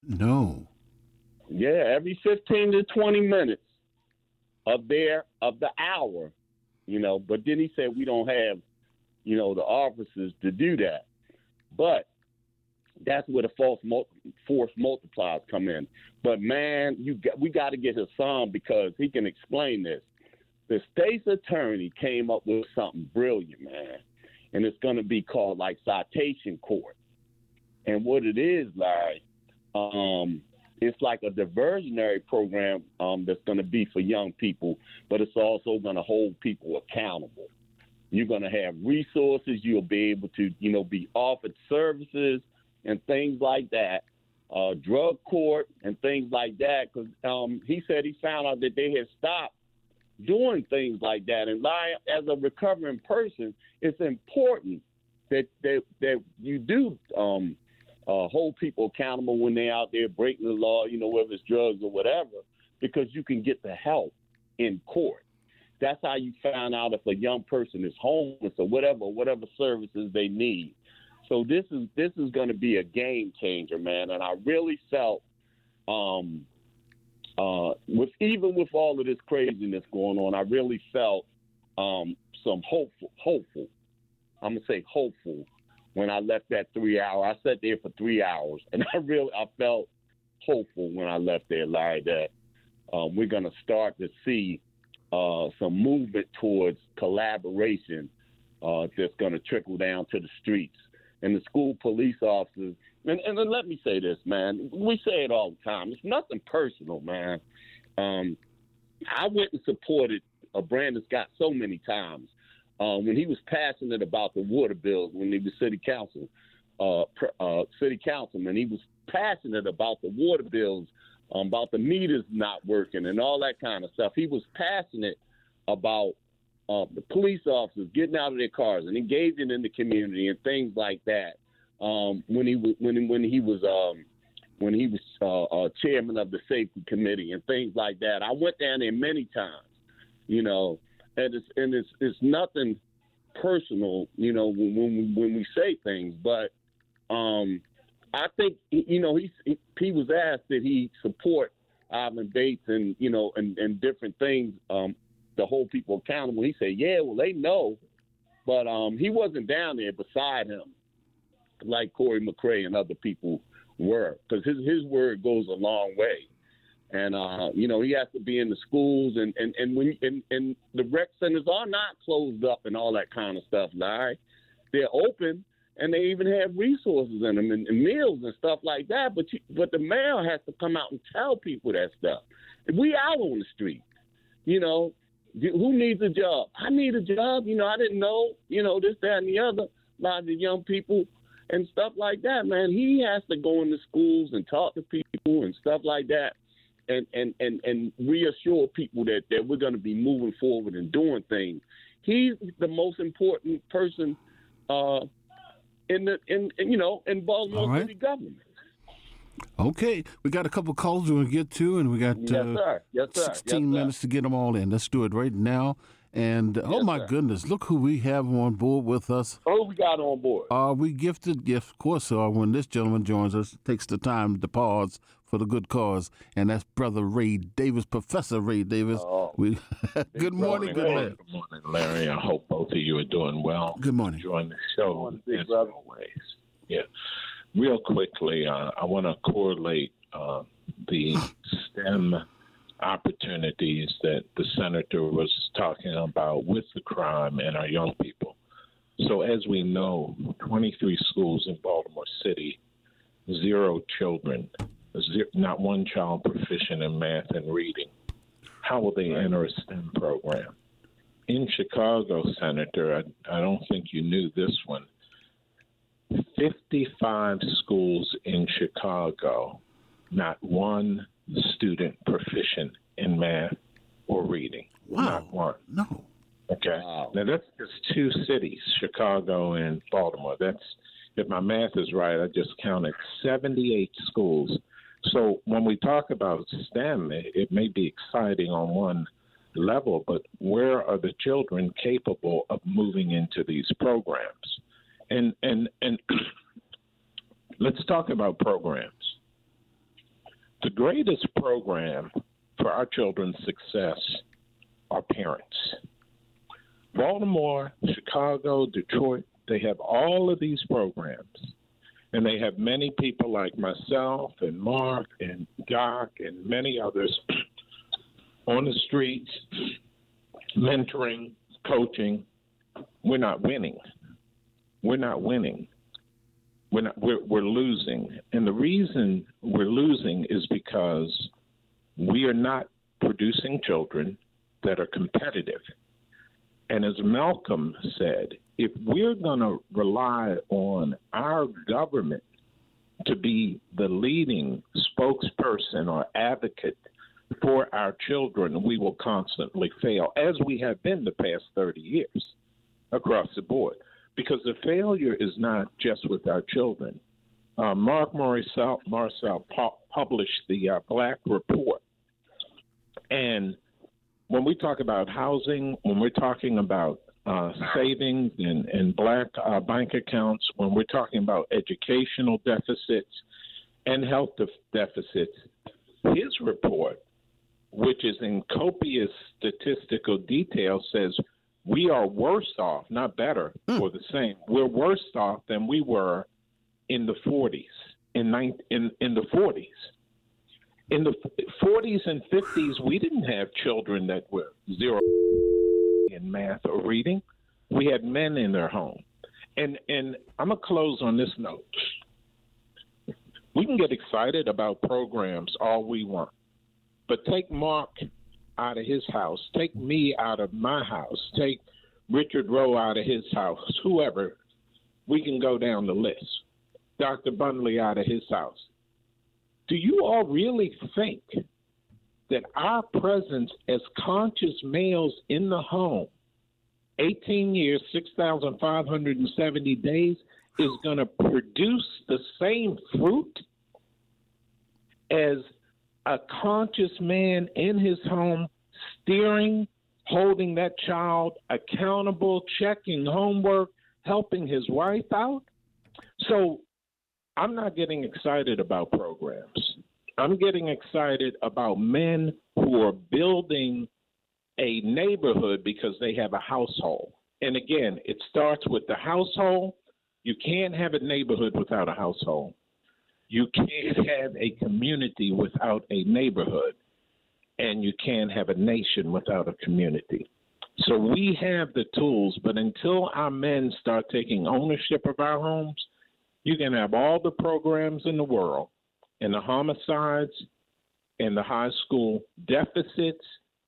No. Yeah, every fifteen to twenty minutes of their of the hour, you know. But then he said we don't have, you know, the officers to do that. But that's where the false multi- force multipliers come in. But man, you got, we got to get Hassan because he can explain this. The state's attorney came up with something brilliant, man. And it's going to be called like citation court. And what it is, Larry, um, it's like a diversionary program um, that's going to be for young people, but it's also going to hold people accountable. You're going to have resources. You'll be able to, you know, be offered services and things like that, uh, drug court and things like that. Because um, he said he found out that they had stopped doing things like that. And Larry, as a recovering person, it's important that that, that you do um, uh, hold people accountable when they're out there breaking the law, you know, whether it's drugs or whatever, because you can get the help in court. That's how you find out if a young person is homeless or whatever, whatever services they need. So this is this is going to be a game changer, man. And I really felt, um, uh, with even with all of this craziness going on, I really felt um, some hopeful. Hopeful, I'm gonna say hopeful. When I left that three hour, I sat there for three hours, and I really I felt hopeful when I left there, Larry, that um, we're gonna start to see uh, some movement towards collaboration uh, that's gonna trickle down to the streets. And the school police officers, and, and and let me say this, man, we say it all the time. It's nothing personal, man. Um, I went and supported uh, Brandon Scott so many times uh, when he was passionate about the water bills when he was city council, uh, uh, city councilman. He was passionate about the water bills, um, about the meters not working and all that kind of stuff. He was passionate about Uh, the police officers getting out of their cars and engaging in the community and things like that. Um, when he was when when he was um, when he was uh, uh, chairman of the safety committee and things like that, I went down there many times, you know. And it's and it's it's nothing personal, you know, when when we, when we say things. But um, I think you know he he was asked that he support Ivan Bates and you know and, and different things. Um, to hold people accountable. He said, yeah, well, they know. But um, he wasn't down there beside him like Cory McCray and other people were, because his, his word goes a long way. And, uh, you know, he has to be in the schools, and and and, when, and and the rec centers are not closed up and all that kind of stuff, Larry. They're open, and they even have resources in them and, and meals and stuff like that. But, you, but the mayor has to come out and tell people that stuff. We out on the street, you know. Who needs a job? I need a job. You know, I didn't know, you know, this, that, and the other. A lot of the young people and stuff like that, man. He has to go into schools and talk to people and stuff like that and, and, and, and reassure people that, that we're going to be moving forward and doing things. He's the most important person uh, in, the in, in, you know, in Baltimore All right. City government. Okay, we got a couple calls we're going to get to, and we got yes, uh, sir. Yes, sir. sixteen yes, sir. minutes to get them all in. Let's do it right now. And, uh, yes, oh, my sir. goodness, look who we have on board with us. Oh, we got on board. Are we gifted? Yes, of course, uh, when this gentleman joins us, takes the time to pause for the good cause, and that's Brother Ray Davis, Professor Ray Davis. Oh, we, good morning, good morning. Good morning, Larry. I hope both of you are doing well. Good morning. Enjoying the show, morning, as brother. always. Yeah. Real quickly, uh, I want to correlate uh, the STEM opportunities that the senator was talking about with the crime and our young people. So as we know, twenty-three schools in Baltimore City, zero children, zero, not one child proficient in math and reading. How will they enter a STEM program? In Chicago, Senator, I, I don't think you knew this one. fifty-five schools in Chicago, not one student proficient in math or reading. Wow. Not one. No. Okay. Wow. Now, that's just two cities, Chicago and Baltimore. That's, if my math is right, I just counted seventy-eight schools. So when we talk about STEM, it, it may be exciting on one level, but where are the children capable of moving into these programs? And and and let's talk about programs. The greatest program for our children's success are parents. Baltimore, Chicago, Detroit, they have all of these programs. And they have many people like myself and Mark and Doc and many others on the streets, mentoring, coaching. We're not winning. We're not winning. We're, not, we're we're losing. And the reason we're losing is because we are not producing children that are competitive. And as Malcolm said, if we're going to rely on our government to be the leading spokesperson or advocate for our children, we will constantly fail, as we have been the past thirty years across the board. Because the failure is not just with our children. uh, Mark Marcel, Marcel pu- published the uh, Black Report. And when we talk about housing, when we're talking about uh, savings and, and black uh, bank accounts, when we're talking about educational deficits and health def- deficits, his report, which is in copious statistical detail, says we are worse off, not better, mm. or the same. We're worse off than we were in the forties, in ni- in, in the forties. In the forties and fifties, we didn't have children that were zero in math or reading. We had men in their home. And and I'm going to close on this note. We can get excited about programs all we want, but take Mark out of his house, take me out of my house, take Richard Rowe out of his house, whoever. We can go down the list. Doctor Bundley out of his house. Do you all really think that our presence as conscious males in the home, eighteen years, six thousand five hundred seventy days, is going to produce the same fruit as a conscious man in his home, steering, holding that child accountable, checking homework, helping his wife out? So I'm not getting excited about programs. I'm getting excited about men who are building a neighborhood because they have a household. And again, it starts with the household. You can't have a neighborhood without a household. You can't have a community without a neighborhood. And you can't have a nation without a community. So we have the tools, but until our men start taking ownership of our homes, you can have all the programs in the world, and the homicides, and the high school deficits,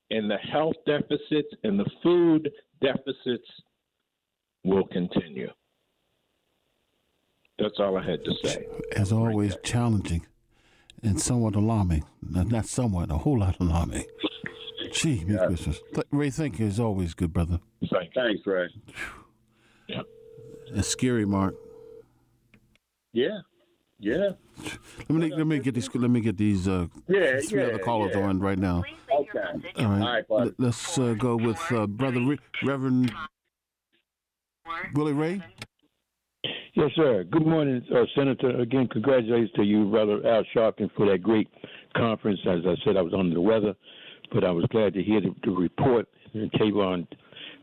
and the health deficits, and the food deficits will continue. That's all I had to say. As always, right, challenging and somewhat alarming. Not somewhat, a whole lot alarming. Gee, Merry yeah. Christmas. Ray, thank you. It's always good, brother. Thanks, Ray. Yeah. That's scary, Mark. Yeah, yeah. Let me let me get these let me get these uh, yeah, three yeah, other callers yeah. on right now. Okay. All right. All right, let's uh, go with uh, Brother Re- Reverend Willie Ray. Yes, sir. Good morning, uh, Senator. Again, congratulations to you, Brother Al Sharpton, for that great conference. As I said, I was under the weather, but I was glad to hear the, the report. And Taborn,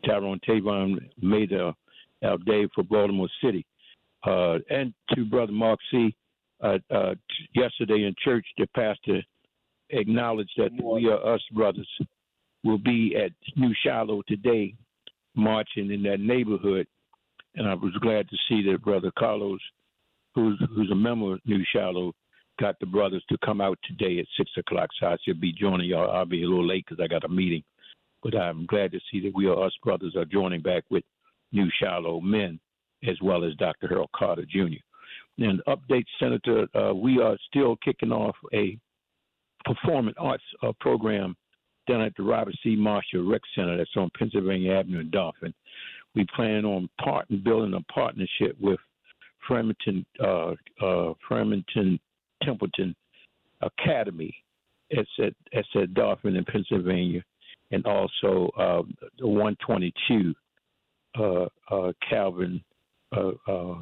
Tyrone Taborn made uh, our day for Baltimore City. Uh, and to Brother Mark C., uh, uh, yesterday in church, the pastor acknowledged that We Are Us Brothers will be at New Shiloh today, marching in that neighborhood. And I was glad to see that Brother Carlos, who's, who's a member of New Shiloh, got the brothers to come out today at six o'clock. So I should be joining y'all. I'll be a little late because I got a meeting. But I'm glad to see that We Are Us Brothers are joining back with New Shiloh men, as well as Doctor Harold Carter, Junior And update, Senator, uh, we are still kicking off a performing arts uh, program down at the Robert C. Marshall Rec Center that's on Pennsylvania Avenue in Dauphin. We plan on part- building a partnership with Framinton, uh, uh, Framinton Templeton Academy. It's at, it's at Dauphin in Pennsylvania, and also uh, the one twenty-two uh, uh, Calvin Uh, uh,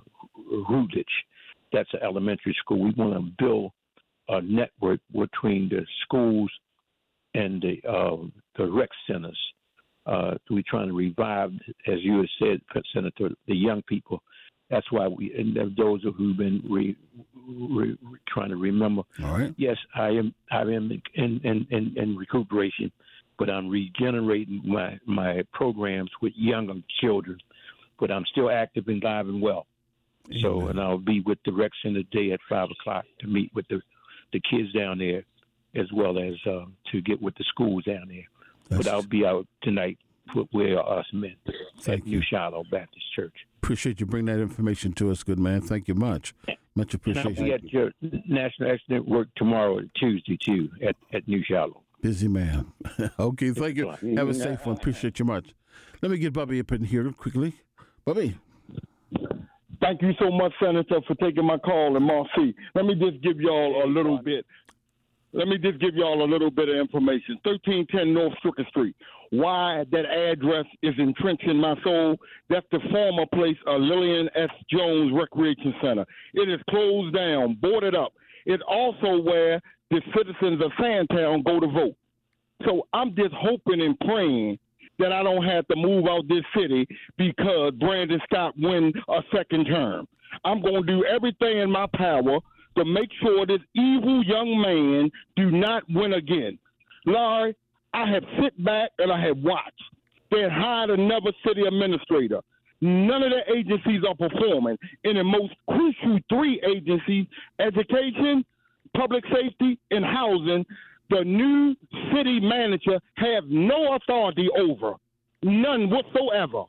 Routledge. That's an elementary school. We want to build a network between the schools and the uh, the rec centers. Uh, we're trying to revive, as you have said, Senator, the young people. That's why we, and those who've been re, re, re, trying to remember. All right. Yes, I am. I am in in, in in recuperation, but I'm regenerating my my programs with younger children. But I'm still active and live and well. So, Amen. And I'll be with the Rex in the day at five o'clock to meet with the, the kids down there, as well as uh, to get with the schools down there. That's but I'll be out tonight with We Are Us Men at you. New Shiloh Baptist Church. Appreciate you bringing that information to us, good man. Thank you much. Much appreciated. I'll be at your National Action Network tomorrow, Tuesday, too, at, at New Shiloh. Busy man. Okay, thank you. Have a safe one. Appreciate you much. Let me get Bubby up in here quickly. Bubby. Thank you so much, Senator, for taking my call. And Mark C., let me just give y'all a little bit. Let me just give y'all a little bit of information. thirteen ten North Stricker Street. Why that address is entrenched in my soul, that's the former place of Lillian S. Jones Recreation Center. It is closed down, boarded up. It's also where the citizens of Sandtown go to vote. So I'm just hoping and praying that I don't have to move out this city because Brandon Scott win a second term. I'm going to do everything in my power to make sure this evil young man do not win again. Larry, I have sit back and I have watched. They hired another city administrator. None of the agencies are performing. And the most crucial three agencies, education, public safety, and housing, the new city manager have no authority over, none whatsoever.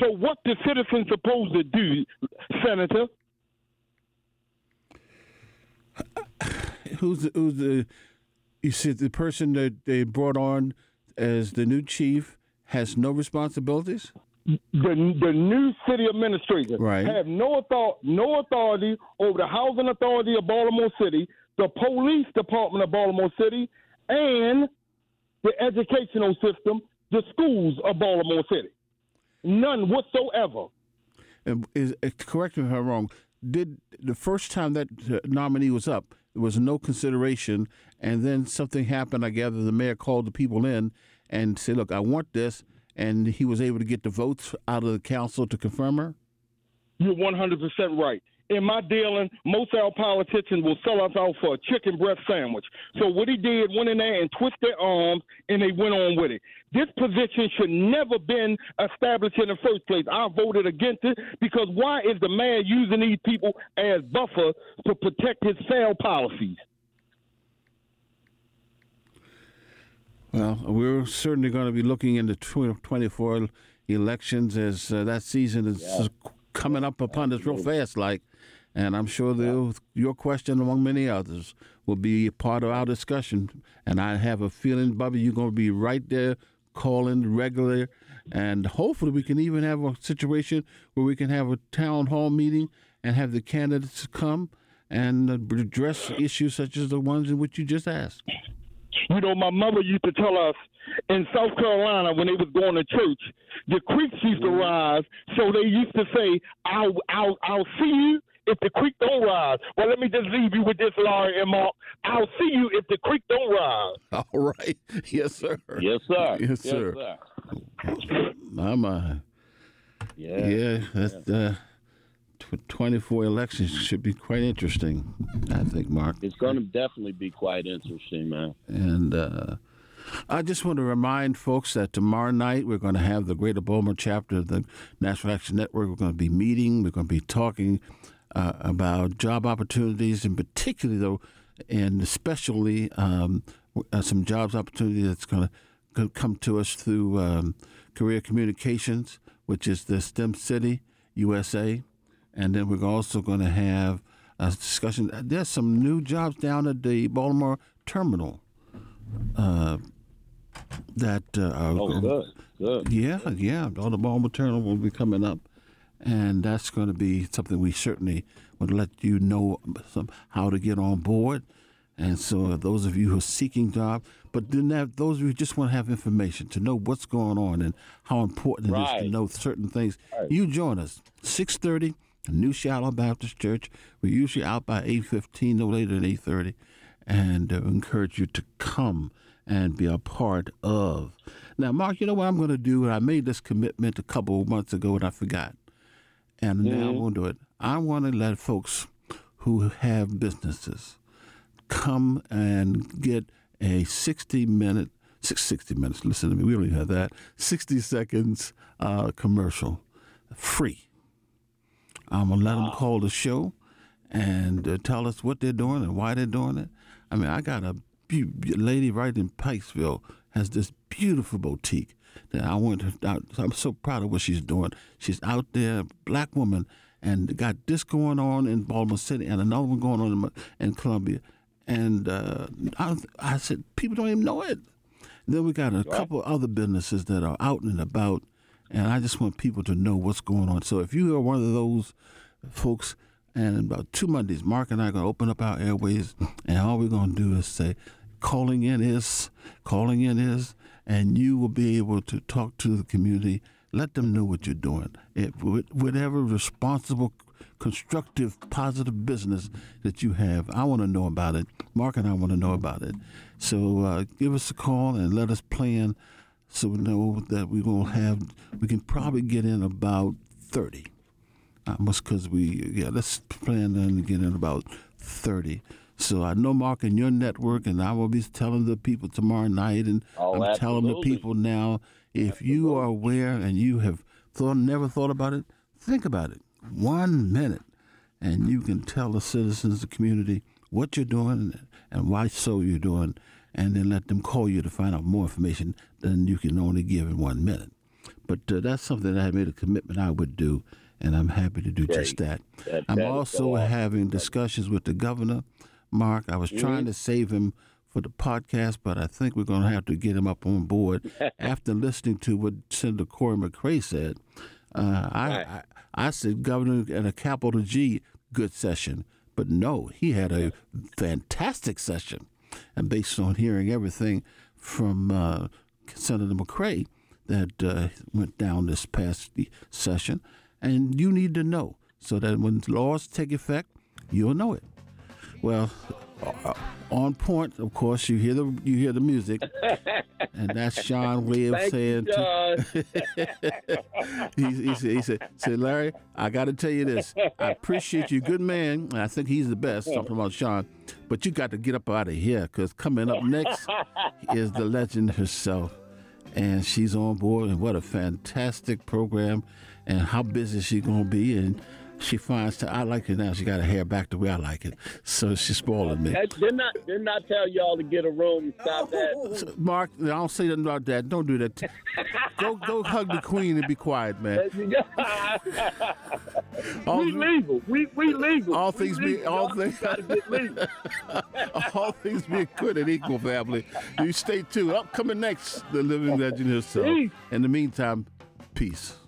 So what the citizens supposed to do, Senator? Who's the, who's the? You said the person that they brought on as the new chief has no responsibilities? The the new city administrator right. have no authority, no authority over the housing authority of Baltimore City, the police department of Baltimore City, and the educational system, the schools of Baltimore City. None whatsoever. And is, correct me if I'm wrong, did the first time that nominee was up, there was no consideration, and then something happened. I gather the mayor called the people in and said, look, I want this, and he was able to get the votes out of the council to confirm her? You're one hundred percent right. In my dealing, most of our politicians will sell us out for a chicken breast sandwich. So what he did went in there and twisted their arms, and they went on with it. This position should never been established in the first place. I voted against it because why is the mayor using these people as buffer to protect his failed policies? Well, we're certainly going to be looking into twenty twenty-four elections as uh, that season is yeah. coming up upon us real fast, like. And I'm sure the, your question, among many others, will be part of our discussion. And I have a feeling, Bubby, you're going to be right there calling regular. And hopefully we can even have a situation where we can have a town hall meeting and have the candidates come and address issues such as the ones in which you just asked. You know, my mother used to tell us in South Carolina when they was going to church, the creeks used to rise, so they used to say, I'll, I'll, I'll see you if the creek don't rise. Well, let me just leave you with this, Larry and Mark. I'll see you if the creek don't rise. All right. Yes, sir. Yes, sir. Yes, sir. Yes, sir. My, my. Yeah. Yeah, that's... Uh, twenty-four elections should be quite interesting, I think, Mark. It's going to definitely be quite interesting, man. And uh, I just want to remind folks that tomorrow night we're going to have the Greater Baltimore Chapter of the National Action Network. We're going to be meeting. We're going to be talking uh, about job opportunities, in particular, though, and especially um, some jobs opportunities that's going to come to us through um, Career Communications, which is the STEM City U S A. And then we're also going to have a discussion. There's some new jobs down at the Baltimore Terminal uh, that uh, are oh, good, good. Yeah, yeah. All the Baltimore Terminal will be coming up, and that's going to be something we certainly would let you know some, how to get on board. And so those of you who are seeking jobs, but then that, those of you who just want to have information to know what's going on and how important it right. is to know certain things, right. you join us six thirty. New Shallow Baptist Church. We're usually out by eight fifteen, no later than eight thirty, and uh, encourage you to come and be a part of. Now, Mark, you know what I'm going to do? I made this commitment a couple of months ago, and I forgot, and mm-hmm. now I'm going to do it. I want to let folks who have businesses come and get a sixty-minute, sixty minutes, listen to me, we only have that, sixty seconds uh, commercial, free. I'm going to let them call the show and uh, tell us what they're doing and why they're doing it. I mean, I got a be- lady right in Pikesville has this beautiful boutique that I went out. I'm so proud of what she's doing. She's out there, a black woman, and got this going on in Baltimore City and another one going on in, in Columbia. And uh, I, I said, people don't even know it. And then we got a right. couple other businesses that are out and about. And I just want people to know what's going on. So if you are one of those folks, and in about two Mondays, Mark and I are going to open up our airways, and all we're going to do is say, calling in is, calling in is, and you will be able to talk to the community. Let them know what you're doing. If, whatever responsible, constructive, positive business that you have, I want to know about it. Mark and I want to know about it. So uh, give us a call and let us plan so we know that we will have, we can probably get in about thirty. Almost because we, yeah, let's plan on to get in about thirty. So I know, Mark, in your network, and I will be telling the people tomorrow night, and oh, I'm absolutely. telling the people now, if absolutely. you are aware and you have thought, never thought about it, think about it. One minute, and you can tell the citizens, the community, what you're doing and why so you're doing, and then let them call you to find out more information than you can only give in one minute. But uh, that's something that I made a commitment I would do, and I'm happy to do Great. just that. that I'm that also having discussions with the governor, Mark. I was mm-hmm. trying to save him for the podcast, but I think we're going to have to get him up on board. After listening to what Senator Cory McCray said, uh, I, right. I I said, Governor, at a capital G, good session. But no, he had a fantastic session. And based on hearing everything from uh, Senator McCray that uh, went down this past session, and you need to know so that when laws take effect, you'll know it. Well, uh, on point, of course, you hear the you hear the music, and that's Sean Webb saying, to, he, he, said, he said, said, Larry, I got to tell you this. I appreciate you, good man. I think he's the best. I'm talking about Sean. But you got to get up out of here, because coming up next is the legend herself. And she's on board, and what a fantastic program, and how busy she's going to be. And she finds t- I like it now. She got her hair back the way I like it. So she's spoiling me. Didn't I, didn't I tell y'all to get a room? Stop that. Mark, I don't say nothing about that. Don't do that. Go go hug the queen and be quiet, man. all, we legal. We, we legal. All we things legal. be all things, legal. all things being good and equal, family. You stay tuned. Upcoming next, the living legend herself. In the meantime, peace.